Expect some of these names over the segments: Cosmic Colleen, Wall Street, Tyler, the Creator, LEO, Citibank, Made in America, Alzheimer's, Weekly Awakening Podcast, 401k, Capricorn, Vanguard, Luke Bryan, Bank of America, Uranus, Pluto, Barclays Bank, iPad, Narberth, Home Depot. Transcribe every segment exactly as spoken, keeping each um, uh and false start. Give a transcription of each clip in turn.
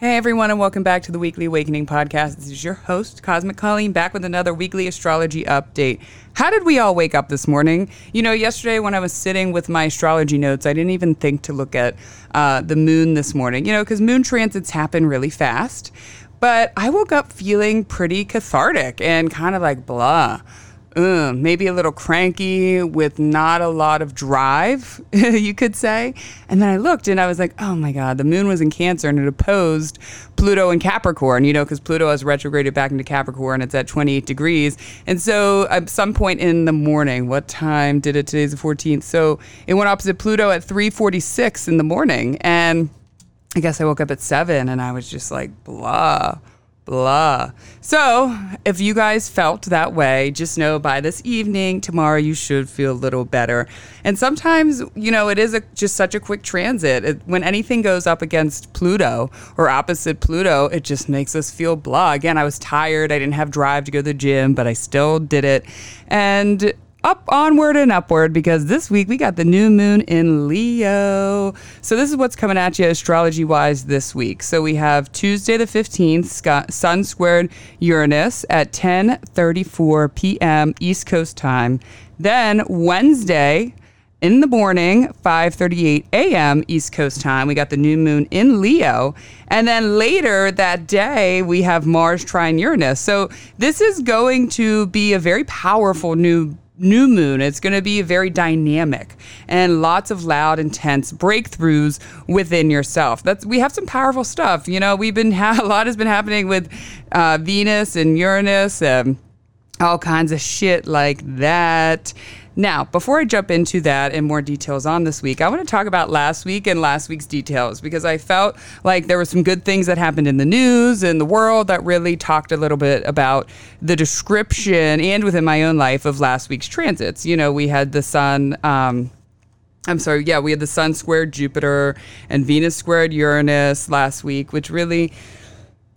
Hey everyone, and welcome back to the Weekly Awakening Podcast. This is your host, Cosmic Colleen, back with another weekly astrology update. How did we all wake up this morning? You know, yesterday when I was sitting with my astrology notes, I didn't even think to look at uh, the moon this morning, you know, because moon transits happen really fast. But I woke up feeling pretty cathartic and kind of like blah. Uh, maybe a little cranky with not a lot of drive, you could say. And then I looked and I was like, oh my God, the moon was in Cancer and it opposed Pluto in Capricorn, you know, because Pluto has retrograded back into Capricorn. It's at twenty-eight degrees. And so at some point in the morning, what time did it? Today's the fourteenth. So it went opposite Pluto at three forty-six in the morning. And I guess I woke up at seven and I was just like, blah. Blah. So if you guys felt that way, just know by this evening, tomorrow, you should feel a little better. And sometimes, you know, it is a, just such a quick transit. It, when anything goes up against Pluto or opposite Pluto, it just makes us feel blah. Again, I was tired. I didn't have drive to go to the gym, but I still did it. And up, onward, and upward, because this week we got the new moon in Leo. So this is what's coming at you astrology-wise this week. So we have Tuesday the fifteenth, Sun squared Uranus at ten thirty-four p.m. East Coast time. Then Wednesday in the morning, five thirty-eight a.m. East Coast time, we got the new moon in Leo. And then later that day, we have Mars trine Uranus. So this is going to be a very powerful new New moon. It's going to be very dynamic and lots of loud, intense breakthroughs within yourself. That's we have some powerful stuff. You know, we've been ha- a lot has been happening with uh, Venus and Uranus and all kinds of shit like that. Now, before I jump into that and more details on this week, I want to talk about last week and last week's details, because I felt like there were some good things that happened in the news and the world that really talked a little bit about the description and within my own life of last week's transits. You know, we had the sun, um, I'm sorry, yeah, we had the sun squared Jupiter and Venus squared Uranus last week, which really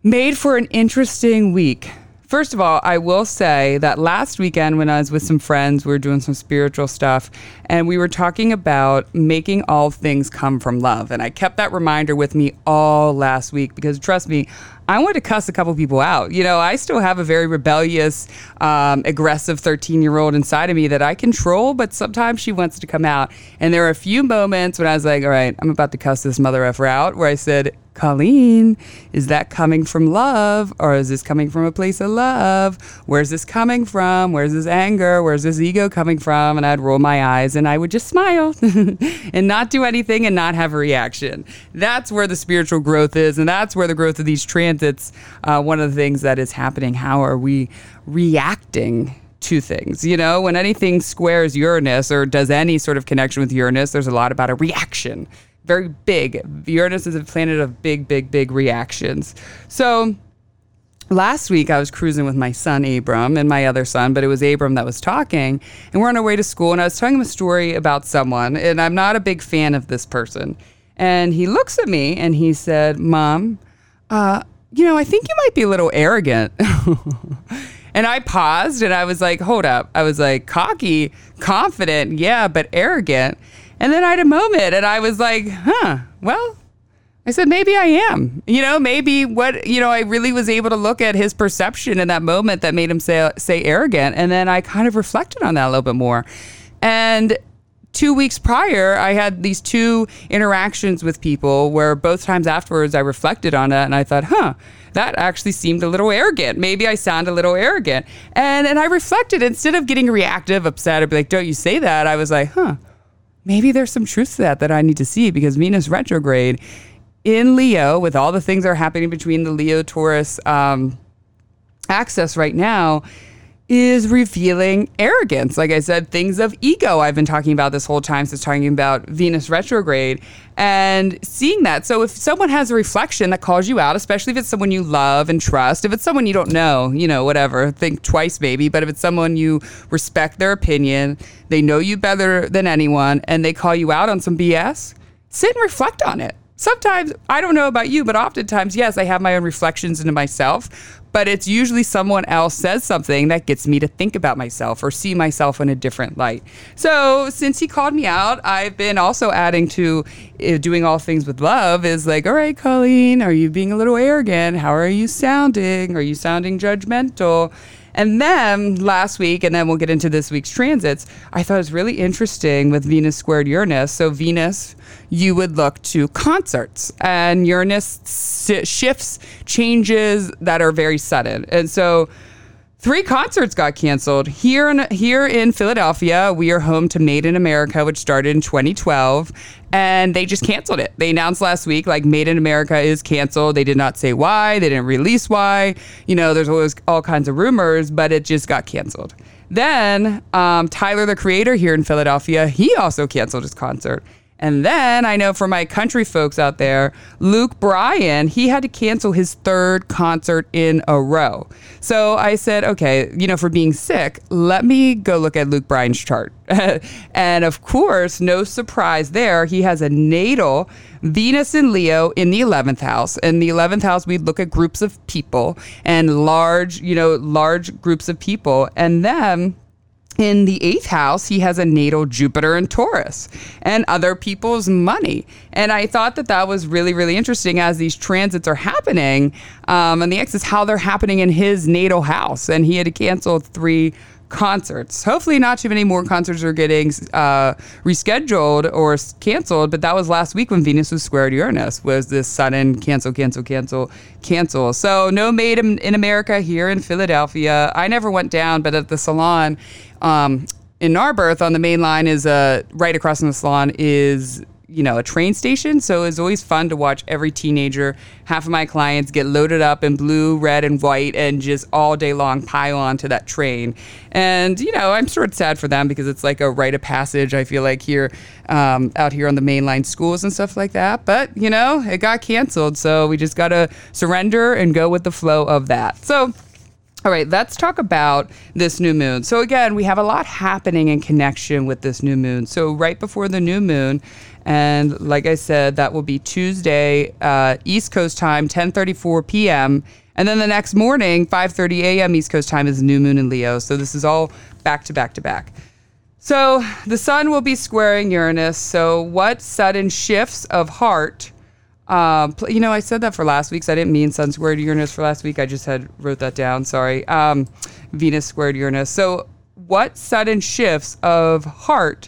made for an interesting week. First of all, I will say that last weekend when I was with some friends, we were doing some spiritual stuff, and we were talking about making all things come from love. And I kept that reminder with me all last week because, trust me, I wanted to cuss a couple people out. You know, I still have a very rebellious, um, aggressive thirteen-year-old inside of me that I control, but sometimes she wants to come out. And there were a few moments when I was like, all right, I'm about to cuss this mother effer out, where I said, Colleen, is that coming from love, or is this coming from a place of love? Where's this coming from? Where's this anger? Where's this ego coming from? And I'd roll my eyes and I would just smile and not do anything and not have a reaction. That's where the spiritual growth is, and that's where the growth of these transits, uh, one of the things that is happening. How are we reacting two things? You know, when anything squares Uranus or does any sort of connection with Uranus, there's a lot about a reaction. Very big. Uranus is a planet of big, big, big reactions. So last week I was cruising with my son, Abram, and my other son, but it was Abram that was talking. And we're on our way to school, and I was telling him a story about someone, and I'm not a big fan of this person. And he looks at me and he said, Mom, uh, you know, I think you might be a little arrogant. And I paused and I was like, hold up. I was like, cocky, confident, yeah, but arrogant. And then I had a moment and I was like, huh, well, I said, maybe I am. You know, maybe what, you know, I really was able to look at his perception in that moment that made him say, say arrogant. And then I kind of reflected on that a little bit more. And two weeks prior, I had these two interactions with people where both times afterwards I reflected on that and I thought, huh, that actually seemed a little arrogant. Maybe I sound a little arrogant. And, and I reflected. Instead of getting reactive, upset, or be like, don't you say that, I was like, huh. Maybe there's some truth to that that I need to see, because Venus retrograde in Leo, with all the things that are happening between the Leo-Taurus um, axis right now, is revealing arrogance. Like I said, things of ego I've been talking about this whole time since talking about Venus retrograde and seeing that. So if someone has a reflection that calls you out, especially if it's someone you love and trust, if it's someone you don't know, you know, whatever, think twice maybe. But if it's someone you respect their opinion, they know you better than anyone, and they call you out on some B S, sit and reflect on it. Sometimes, I don't know about you, but oftentimes, yes, I have my own reflections into myself, But it's usually someone else says something that gets me to think about myself or see myself in a different light. So since he called me out, I've been also adding to uh, doing all things with love is like, all right, Colleen, are you being a little arrogant? How are you sounding? Are you sounding judgmental? And then last week, and then we'll get into this week's transits, I thought it was really interesting with Venus squared Uranus. So Venus, you would look to concerts, and Uranus shifts, changes that are very sudden. And so three concerts got canceled. Here in, here in Philadelphia, we are home to Made in America, which started in twenty twelve, and they just canceled it. They announced last week, like, Made in America is canceled. They did not say why. They didn't release why. You know, there's always all kinds of rumors, but it just got canceled. Then um, Tyler, the Creator here in Philadelphia, he also canceled his concert. And then I know for my country folks out there, Luke Bryan, he had to cancel his third concert in a row. So I said, okay, you know, for being sick, let me go look at Luke Bryan's chart. And of course, no surprise there, he has a natal Venus and Leo in the eleventh house. In the eleventh house, we look at groups of people and large, you know, large groups of people. And then in the eighth house, he has a natal Jupiter in Taurus and other people's money. And I thought that that was really, really interesting as these transits are happening. Um, and the X is how they're happening in his natal house. And he had to cancel three concerts. Hopefully not too many more concerts are getting uh, rescheduled or canceled. But that was last week when Venus was squared Uranus, was this sudden cancel, cancel, cancel, cancel. So no Made in America here in Philadelphia. I never went down, but at the salon, Um, in Narberth on the main line is a uh, right across from the salon is, you know, a train station. So it's always fun to watch every teenager, half of my clients get loaded up in blue, red, and white and just all day long pile on to that train. And, you know, I'm sort of sad for them because it's like a rite of passage, I feel like, here um, out here on the mainline schools and stuff like that. But, you know, it got canceled. So we just got to surrender and go with the flow of that. So all right, let's talk about this new moon. So again, we have a lot happening in connection with this new moon. So right before the new moon, and like I said, that will be Tuesday, uh, East Coast time, ten thirty-four p.m. And then the next morning, five thirty a.m. East Coast time is new moon in Leo. So this is all back to back to back. So the sun will be squaring Uranus. So what sudden shifts of heart? Um, you know, I said that for last week, so I didn't mean sun squared Uranus for last week. I just had wrote that down. Sorry. Um, Venus squared Uranus. So what sudden shifts of heart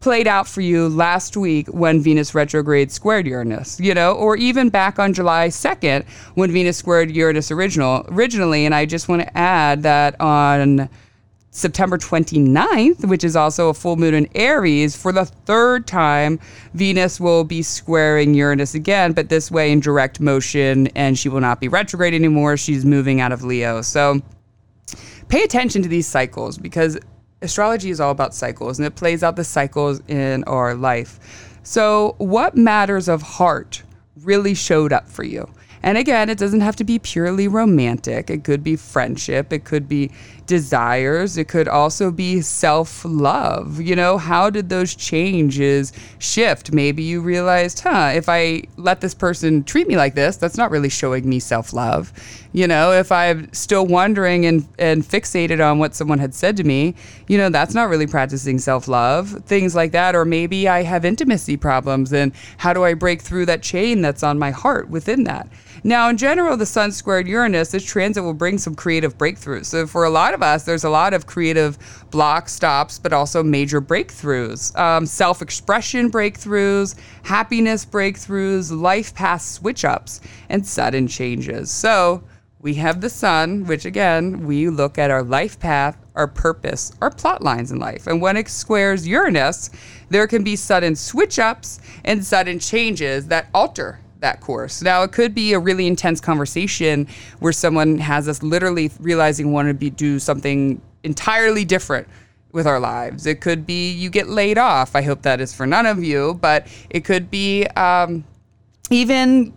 played out for you last week when Venus retrograde squared Uranus, you know, or even back on July second when Venus squared Uranus original originally. And I just want to add that on September twenty-ninth, which is also a full moon in Aries, for the third time, Venus will be squaring Uranus again, but this way in direct motion, and she will not be retrograde anymore. She's moving out of Leo. So pay attention to these cycles, because astrology is all about cycles, and it plays out the cycles in our life. So what matters of heart really showed up for you? And again, it doesn't have to be purely romantic. It could be friendship. It could be desires. It could also be self-love. You know, how did those changes shift? Maybe you realized, huh, if I let this person treat me like this, that's not really showing me self-love. You know, if I'm still wondering and, and fixated on what someone had said to me, you know, that's not really practicing self-love, things like that. Or maybe I have intimacy problems, and how do I break through that chain that's on my heart within that? Now, in general, the sun squared Uranus, this transit will bring some creative breakthroughs. So for a lot of us, there's a lot of creative blocks, stops, but also major breakthroughs, um, self-expression breakthroughs, happiness breakthroughs, life path switch-ups, and sudden changes. So we have the sun, which again, we look at our life path, our purpose, our plot lines in life. And when it squares Uranus, there can be sudden switch-ups and sudden changes that alter that course. Now, it could be a really intense conversation where someone has us literally realizing we want to be, do something entirely different with our lives. It could be you get laid off. I hope that is for none of you, but it could be um, even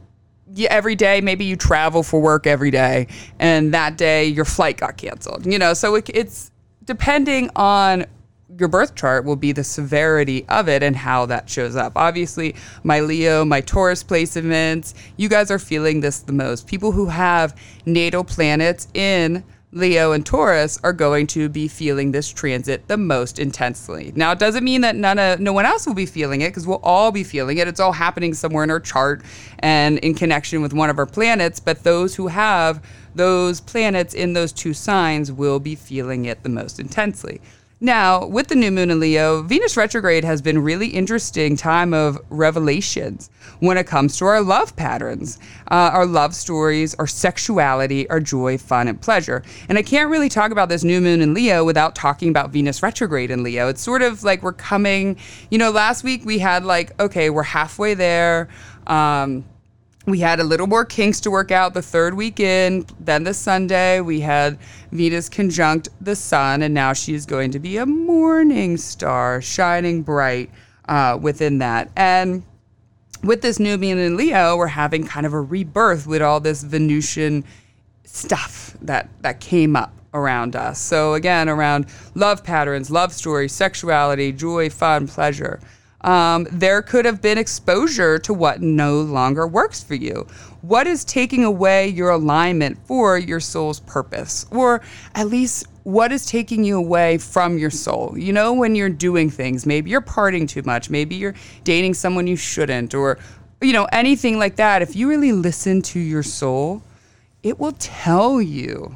every day, maybe you travel for work every day, and that day your flight got canceled. You know, so it, it's depending on your birth chart will be the severity of it and how that shows up. Obviously, my Leo, my Taurus placements, you guys are feeling this the most. People who have natal planets in Leo and Taurus are going to be feeling this transit the most intensely. Now, it doesn't mean that none of, no one else will be feeling it, because we'll all be feeling it. It's all happening somewhere in our chart and in connection with one of our planets, but those who have those planets in those two signs will be feeling it the most intensely. Now, with the new moon in Leo, Venus retrograde has been a really interesting time of revelations when it comes to our love patterns, uh, our love stories, our sexuality, our joy, fun, and pleasure. And I can't really talk about this new moon in Leo without talking about Venus retrograde in Leo. It's sort of like we're coming, you know, last week we had like, okay, we're halfway there. Um, We had a little more kinks to work out the third weekend. Then this Sunday, we had Venus conjunct the sun, and now she's going to be a morning star shining bright uh, within that. And with this new moon in Leo, we're having kind of a rebirth with all this Venusian stuff that, that came up around us. So again, around love patterns, love stories, sexuality, joy, fun, pleasure. Um, there could have been exposure to what no longer works for you. What is taking away your alignment for your soul's purpose? Or at least what is taking you away from your soul? You know, when you're doing things, maybe you're partying too much, maybe you're dating someone you shouldn't, or, you know, anything like that. If you really listen to your soul, it will tell you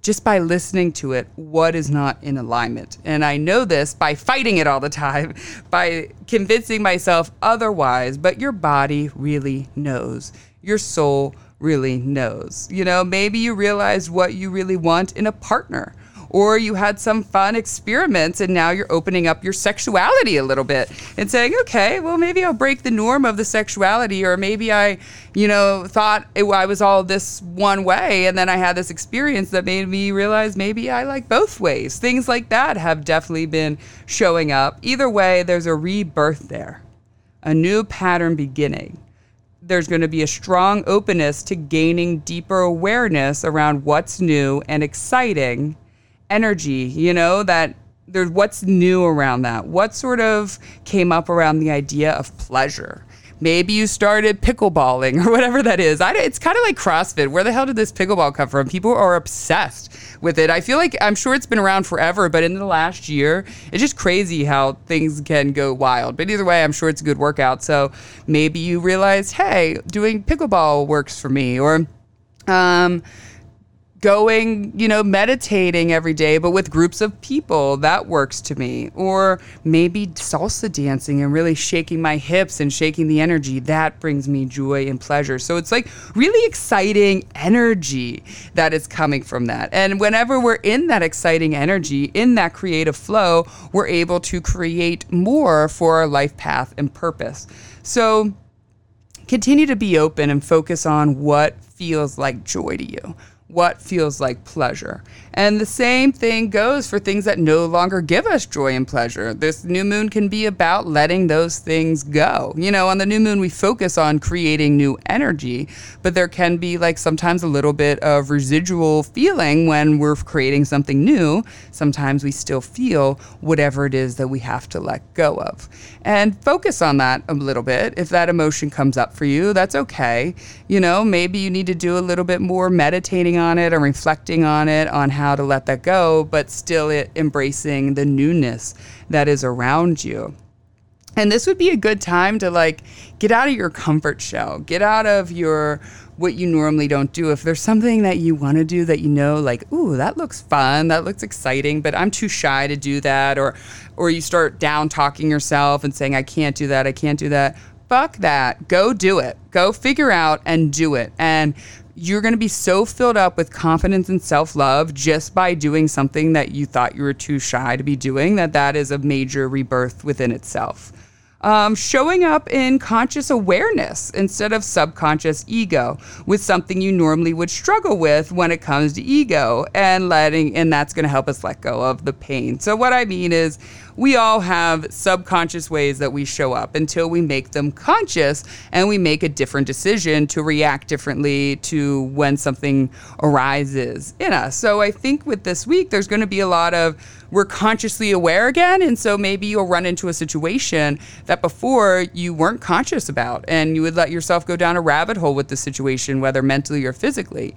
just by listening to it, what is not in alignment. And I know this by fighting it all the time, by convincing myself otherwise, but your body really knows. Your soul really knows. You know, maybe you realized what you really want in a partner, or you had some fun experiments and now you're opening up your sexuality a little bit and saying, okay, well, maybe I'll break the norm of the sexuality, or maybe I, you know, thought it, I was all this one way, and then I had this experience that made me realize maybe I like both ways. Things like that have definitely been showing up. Either way, there's a rebirth there, a new pattern beginning. There's going to be a strong openness to gaining deeper awareness around what's new and exciting energy, you know, that there's what's new around that. What sort of came up around the idea of pleasure? Maybe you started pickleballing or whatever that is. I, it's kind of like CrossFit. Where the hell did this pickleball come from? People are obsessed with it. I feel like, I'm sure it's been around forever, but in the last year, it's just crazy how things can go wild. But either way, I'm sure it's a good workout. So maybe you realize, hey, doing pickleball works for me, or, um, going, you know, meditating every day, but with groups of people, that works to me. Or maybe salsa dancing and really shaking my hips and shaking the energy, that brings me joy and pleasure. So it's like really exciting energy that is coming from that. And whenever we're in that exciting energy, in that creative flow, we're able to create more for our life path and purpose. So continue to be open and focus on what feels like joy to you, what feels like pleasure. And the same thing goes for things that no longer give us joy and pleasure. This new moon can be about letting those things go. You know, on the new moon, we focus on creating new energy, but there can be like sometimes a little bit of residual feeling when we're creating something new. Sometimes we still feel whatever it is that we have to let go of. And focus on that a little bit. If that emotion comes up for you, that's okay. You know, maybe you need to do a little bit more meditating on it, or reflecting on it, on how to let that go, but still it embracing the newness that is around you. And this would be a good time to like get out of your comfort shell, get out of your what you normally don't do. If there's something that you want to do that you know, like, ooh, that looks fun, that looks exciting, but I'm too shy to do that, or or you start down talking yourself and saying, I can't do that, I can't do that. Fuck that. Go do it. Go figure out and do it. And you're going to be so filled up with confidence and self-love just by doing something that you thought you were too shy to be doing, that that is a major rebirth within itself. Um, showing up in conscious awareness instead of subconscious ego with something you normally would struggle with when it comes to ego, and letting, and that's going to help us let go of the pain. So what I mean is, we all have subconscious ways that we show up until we make them conscious and we make a different decision to react differently to when something arises in us. So I think with this week, there's going to be a lot of we're consciously aware again. And so maybe you'll run into a situation that before you weren't conscious about and you would let yourself go down a rabbit hole with the situation, whether mentally or physically.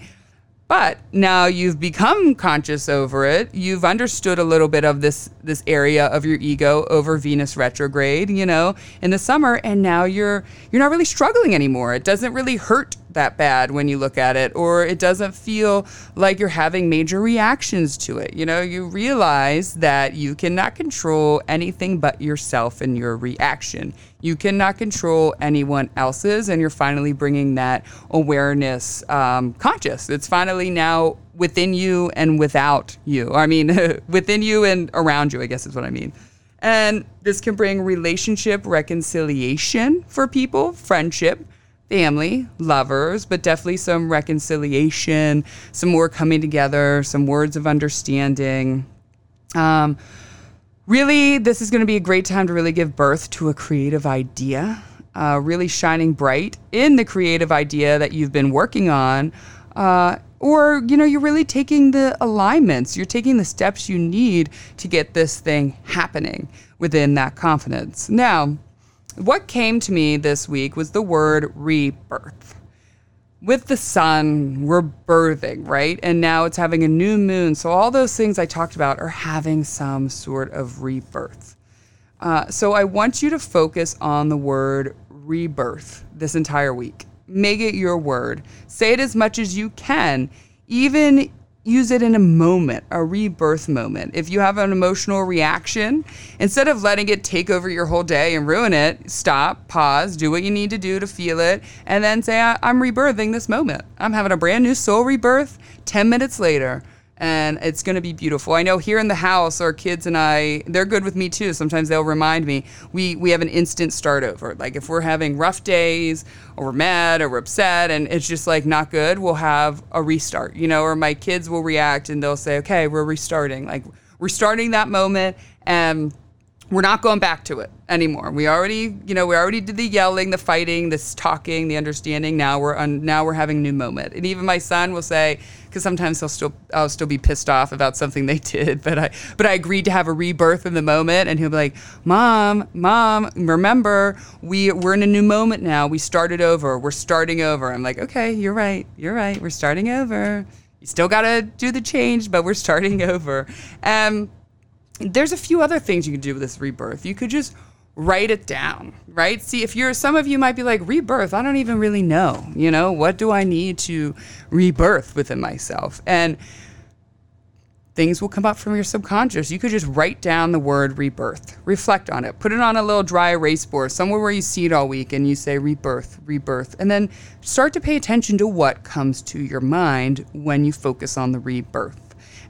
But now you've become conscious over it. You've understood a little bit of this this area of your ego over Venus retrograde, you know, in the summer. And now you're you're not really struggling anymore. It doesn't really hurt that bad when you look at it, or it doesn't feel like you're having major reactions to it. You know, you realize that you cannot control anything but yourself and your reaction. You cannot control anyone else's, and you're finally bringing that awareness um, conscious. It's finally now within you and without you. I mean, within you and around you, I guess is what I mean. And this can bring relationship reconciliation for people, friendship, family, lovers, but definitely some reconciliation, some more coming together, some words of understanding. Um, really, this is going to be a great time to really give birth to a creative idea, uh, really shining bright in the creative idea that you've been working on. Uh, or, you know, you're really taking the alignments, you're taking the steps you need to get this thing happening within that confidence. Now, what came to me this week was the word rebirth. With the sun, we're birthing, right? And now it's having a new moon. So all those things I talked about are having some sort of rebirth. Uh, so I want you to focus on the word rebirth this entire week. Make it your word. Say it as much as you can. Even use it in a moment, a rebirth moment. If you have an emotional reaction, instead of letting it take over your whole day and ruin it, stop, pause, do what you need to do to feel it, and then say, I'm rebirthing this moment. I'm having a brand new soul rebirth ten minutes later, and it's going to be beautiful. I know here in the house, our kids and I, they're good with me too. Sometimes they'll remind me, we, we have an instant start over. Like if we're having rough days or we're mad or we're upset and it's just like not good, we'll have a restart, you know, or my kids will react and they'll say, okay, we're restarting. Like we're starting that moment and we're not going back to it anymore. We already, you know, we already did the yelling, the fighting, this talking, the understanding. Now we're on, now we're having a new moment. And even my son will say, because sometimes he'll still, I'll still be pissed off about something they did, but I, but I agreed to have a rebirth in the moment, and he'll be like, "Mom, Mom, remember we we're in a new moment now. We started over. We're starting over." I'm like, "Okay, you're right. You're right. We're starting over. You still gotta do the change, but we're starting over." Um. There's a few other things you can do with this rebirth. You could just write it down, right? See, if you're, some of you might be like, rebirth, I don't even really know, you know, what do I need to rebirth within myself? And things will come up from your subconscious. You could just write down the word rebirth, reflect on it, put it on a little dry erase board, somewhere where you see it all week, and you say rebirth, rebirth, and then start to pay attention to what comes to your mind when you focus on the rebirth.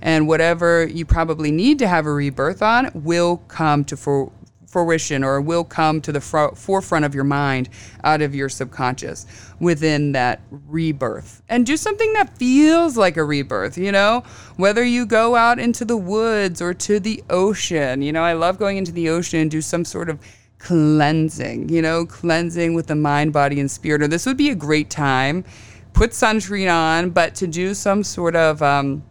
And whatever you probably need to have a rebirth on will come to for, fruition or will come to the fro- forefront of your mind out of your subconscious within that rebirth. And do something that feels like a rebirth, you know, whether you go out into the woods or to the ocean. You know, I love going into the ocean and do some sort of cleansing, you know, cleansing with the mind, body, and spirit. Or this would be a great time. Put sunscreen on, but to do some sort of um,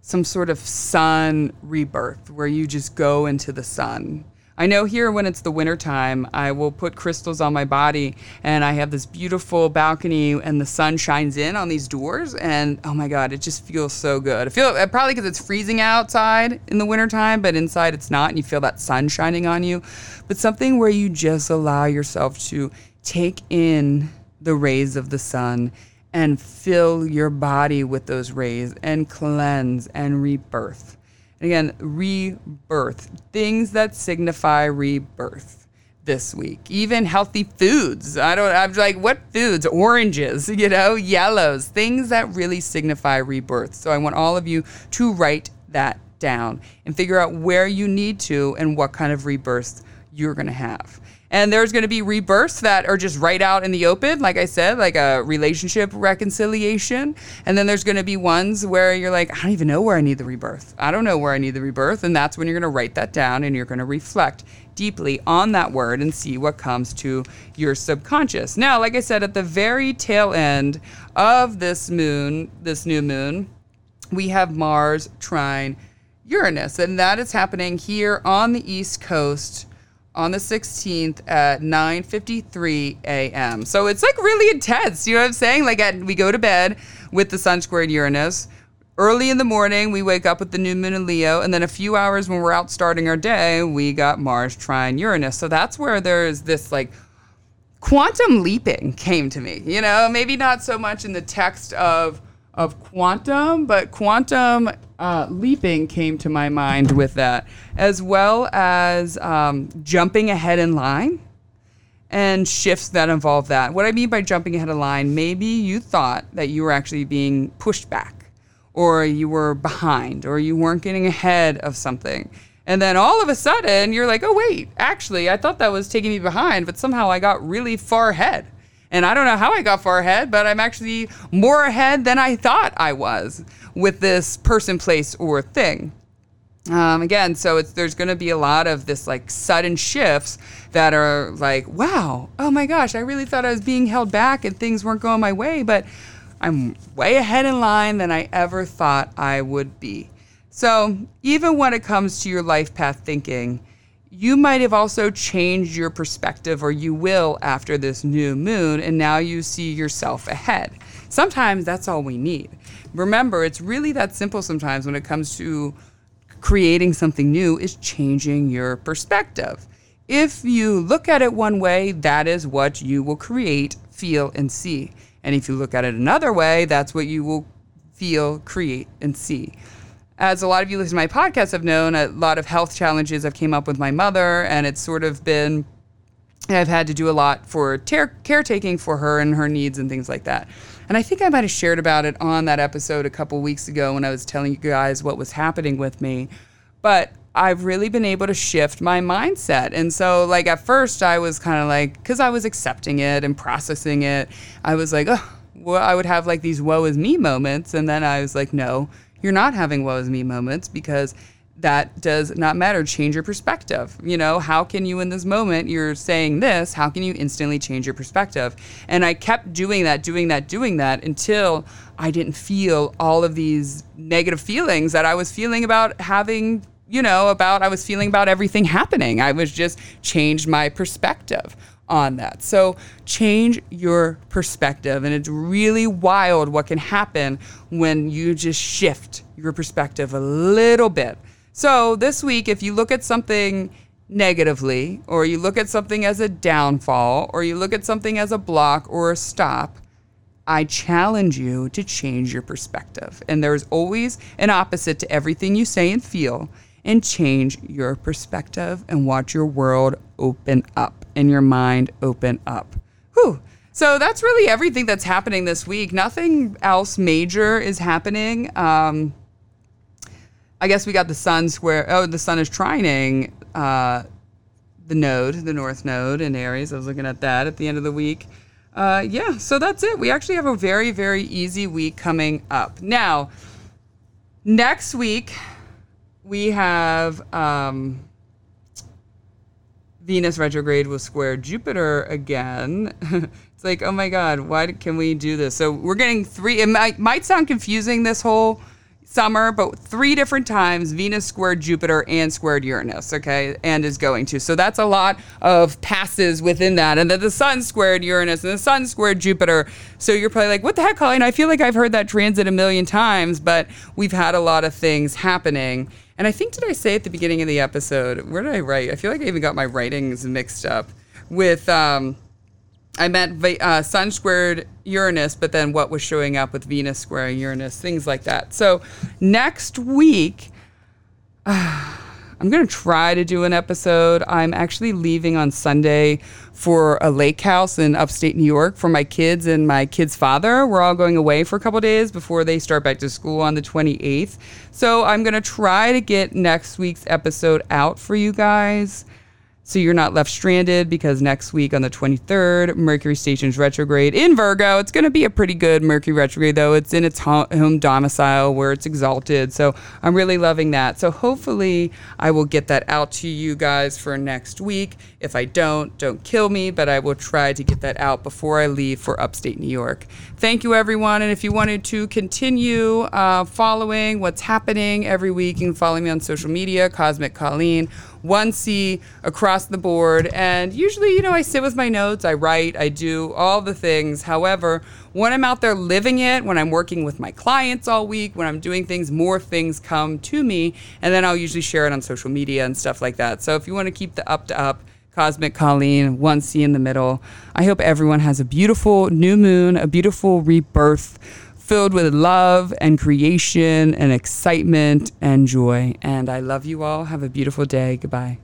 some sort of sun rebirth where you just go into the sun. I know here when it's the winter time, I will put crystals on my body and I have this beautiful balcony and the sun shines in on these doors and oh my God, it just feels so good. I feel probably because it's freezing outside in the winter time, but inside it's not and you feel that sun shining on you. But something where you just allow yourself to take in the rays of the sun and fill your body with those rays and cleanse and rebirth. And again, rebirth, things that signify rebirth this week. Even healthy foods. I don't, I'm like, what foods? Oranges, you know, yellows, things that really signify rebirth. So I want all of you to write that down and figure out where you need to and what kind of rebirth you're gonna have. And there's going to be rebirths that are just right out in the open, like I said, like a relationship reconciliation. And then there's going to be ones where you're like, I don't even know where I need the rebirth. I don't know where I need the rebirth. And that's when you're going to write that down and you're going to reflect deeply on that word and see what comes to your subconscious. Now, like I said, at the very tail end of this moon, this new moon, we have Mars trine Uranus, and that is happening here on the East Coast on the sixteenth at nine fifty-three a.m. So it's like really intense, you know what I'm saying? Like at, we go to bed with the sun squared Uranus. Early in the morning, we wake up with the new moon in Leo, and then a few hours when we're out starting our day, we got Mars trine Uranus. So that's where there's this like quantum leaping came to me. You know, maybe not so much in the text of of quantum, but quantum uh, leaping came to my mind with that, as well as um, jumping ahead in line and shifts that involve that. What I mean by jumping ahead in line, maybe you thought that you were actually being pushed back, or you were behind, or you weren't getting ahead of something. And then all of a sudden, you're like, oh, wait, actually, I thought that was taking me behind, but somehow I got really far ahead. And I don't know how I got far ahead, but I'm actually more ahead than I thought I was with this person, place, or thing. Um, again, so it's, there's going to be a lot of this like sudden shifts that are like, wow, oh my gosh, I really thought I was being held back and things weren't going my way, but I'm way ahead in line than I ever thought I would be. So even when it comes to your life path thinking, you might have also changed your perspective, or you will after this new moon, and now you see yourself ahead. Sometimes that's all we need. Remember, it's really that simple sometimes when it comes to creating something new, is changing your perspective. If you look at it one way, that is what you will create, feel, and see. And if you look at it another way, that's what you will feel, create, and see. As a lot of you listening to my podcast have known, a lot of health challenges I've came up with my mother, and it's sort of been, I've had to do a lot for ter- caretaking for her and her needs and things like that. And I think I might have shared about it on that episode a couple weeks ago when I was telling you guys what was happening with me. But I've really been able to shift my mindset. And so like at first I was kind of like, because I was accepting it and processing it, I was like, oh, well, I would have like these woe is me moments. And then I was like, no, you're not having woe is me moments, because that does not matter. Change your perspective. You know, how can you in this moment, you're saying this, how can you instantly change your perspective? And I kept doing that, doing that, doing that until I didn't feel all of these negative feelings that I was feeling about having, you know, about I was feeling about everything happening. I was just changed my perspective on that. So change your perspective. And it's really wild what can happen when you just shift your perspective a little bit. So this week, if you look at something negatively, or you look at something as a downfall, or you look at something as a block or a stop, I challenge you to change your perspective. And there's always an opposite to everything you say and feel. And change your perspective and watch your world open up and your mind open up. Whew. So that's really everything that's happening this week. Nothing else major is happening. Um, I guess we got the sun square. Oh, the sun is trining uh, the node, the north node in Aries. I was looking at that at the end of the week. Uh, yeah, so that's it. We actually have a very, very easy week coming up. Now, next week, we have um, Venus retrograde will square Jupiter again. It's like, oh my God, why can we do this? So we're getting three, it might, might sound confusing this whole summer, but three different times Venus squared Jupiter and squared Uranus, okay, and is going to. So that's a lot of passes within that. And then the sun squared Uranus and the sun squared Jupiter. So you're probably like, what the heck, Colleen? I feel like I've heard that transit a million times, but we've had a lot of things happening. And I think, did I say at the beginning of the episode, where did I write? I feel like I even got my writings mixed up with, um, I meant uh, sun squared Uranus, but then what was showing up with Venus squaring Uranus, things like that. So next week, uh, I'm going to try to do an episode. I'm actually leaving on Sunday for a lake house in upstate New York for my kids and my kids' father. We're all going away for a couple of days before they start back to school on the twenty-eighth. So I'm going to try to get next week's episode out for you guys. so you're not left stranded, because next week on the twenty-third, Mercury stations retrograde in Virgo. It's going to be a pretty good Mercury retrograde, though. It's in its home domicile where it's exalted. So I'm really loving that. So hopefully I will get that out to you guys for next week. If I don't, don't kill me, but I will try to get that out before I leave for upstate New York. Thank you, everyone. And if you wanted to continue uh, following what's happening every week, you can follow me on social media, Cosmic Colleen, one C across the board. And usually, you know, I sit with my notes, I write, I do all the things. However, when I'm out there living it, when I'm working with my clients all week, when I'm doing things, more things come to me. And then I'll usually share it on social media and stuff like that. So if you want to keep the up to up, Cosmic Colleen, one C in the middle. I hope everyone has a beautiful new moon, a beautiful rebirth, filled with love and creation and excitement and joy. And I love you all. Have a beautiful day. Goodbye.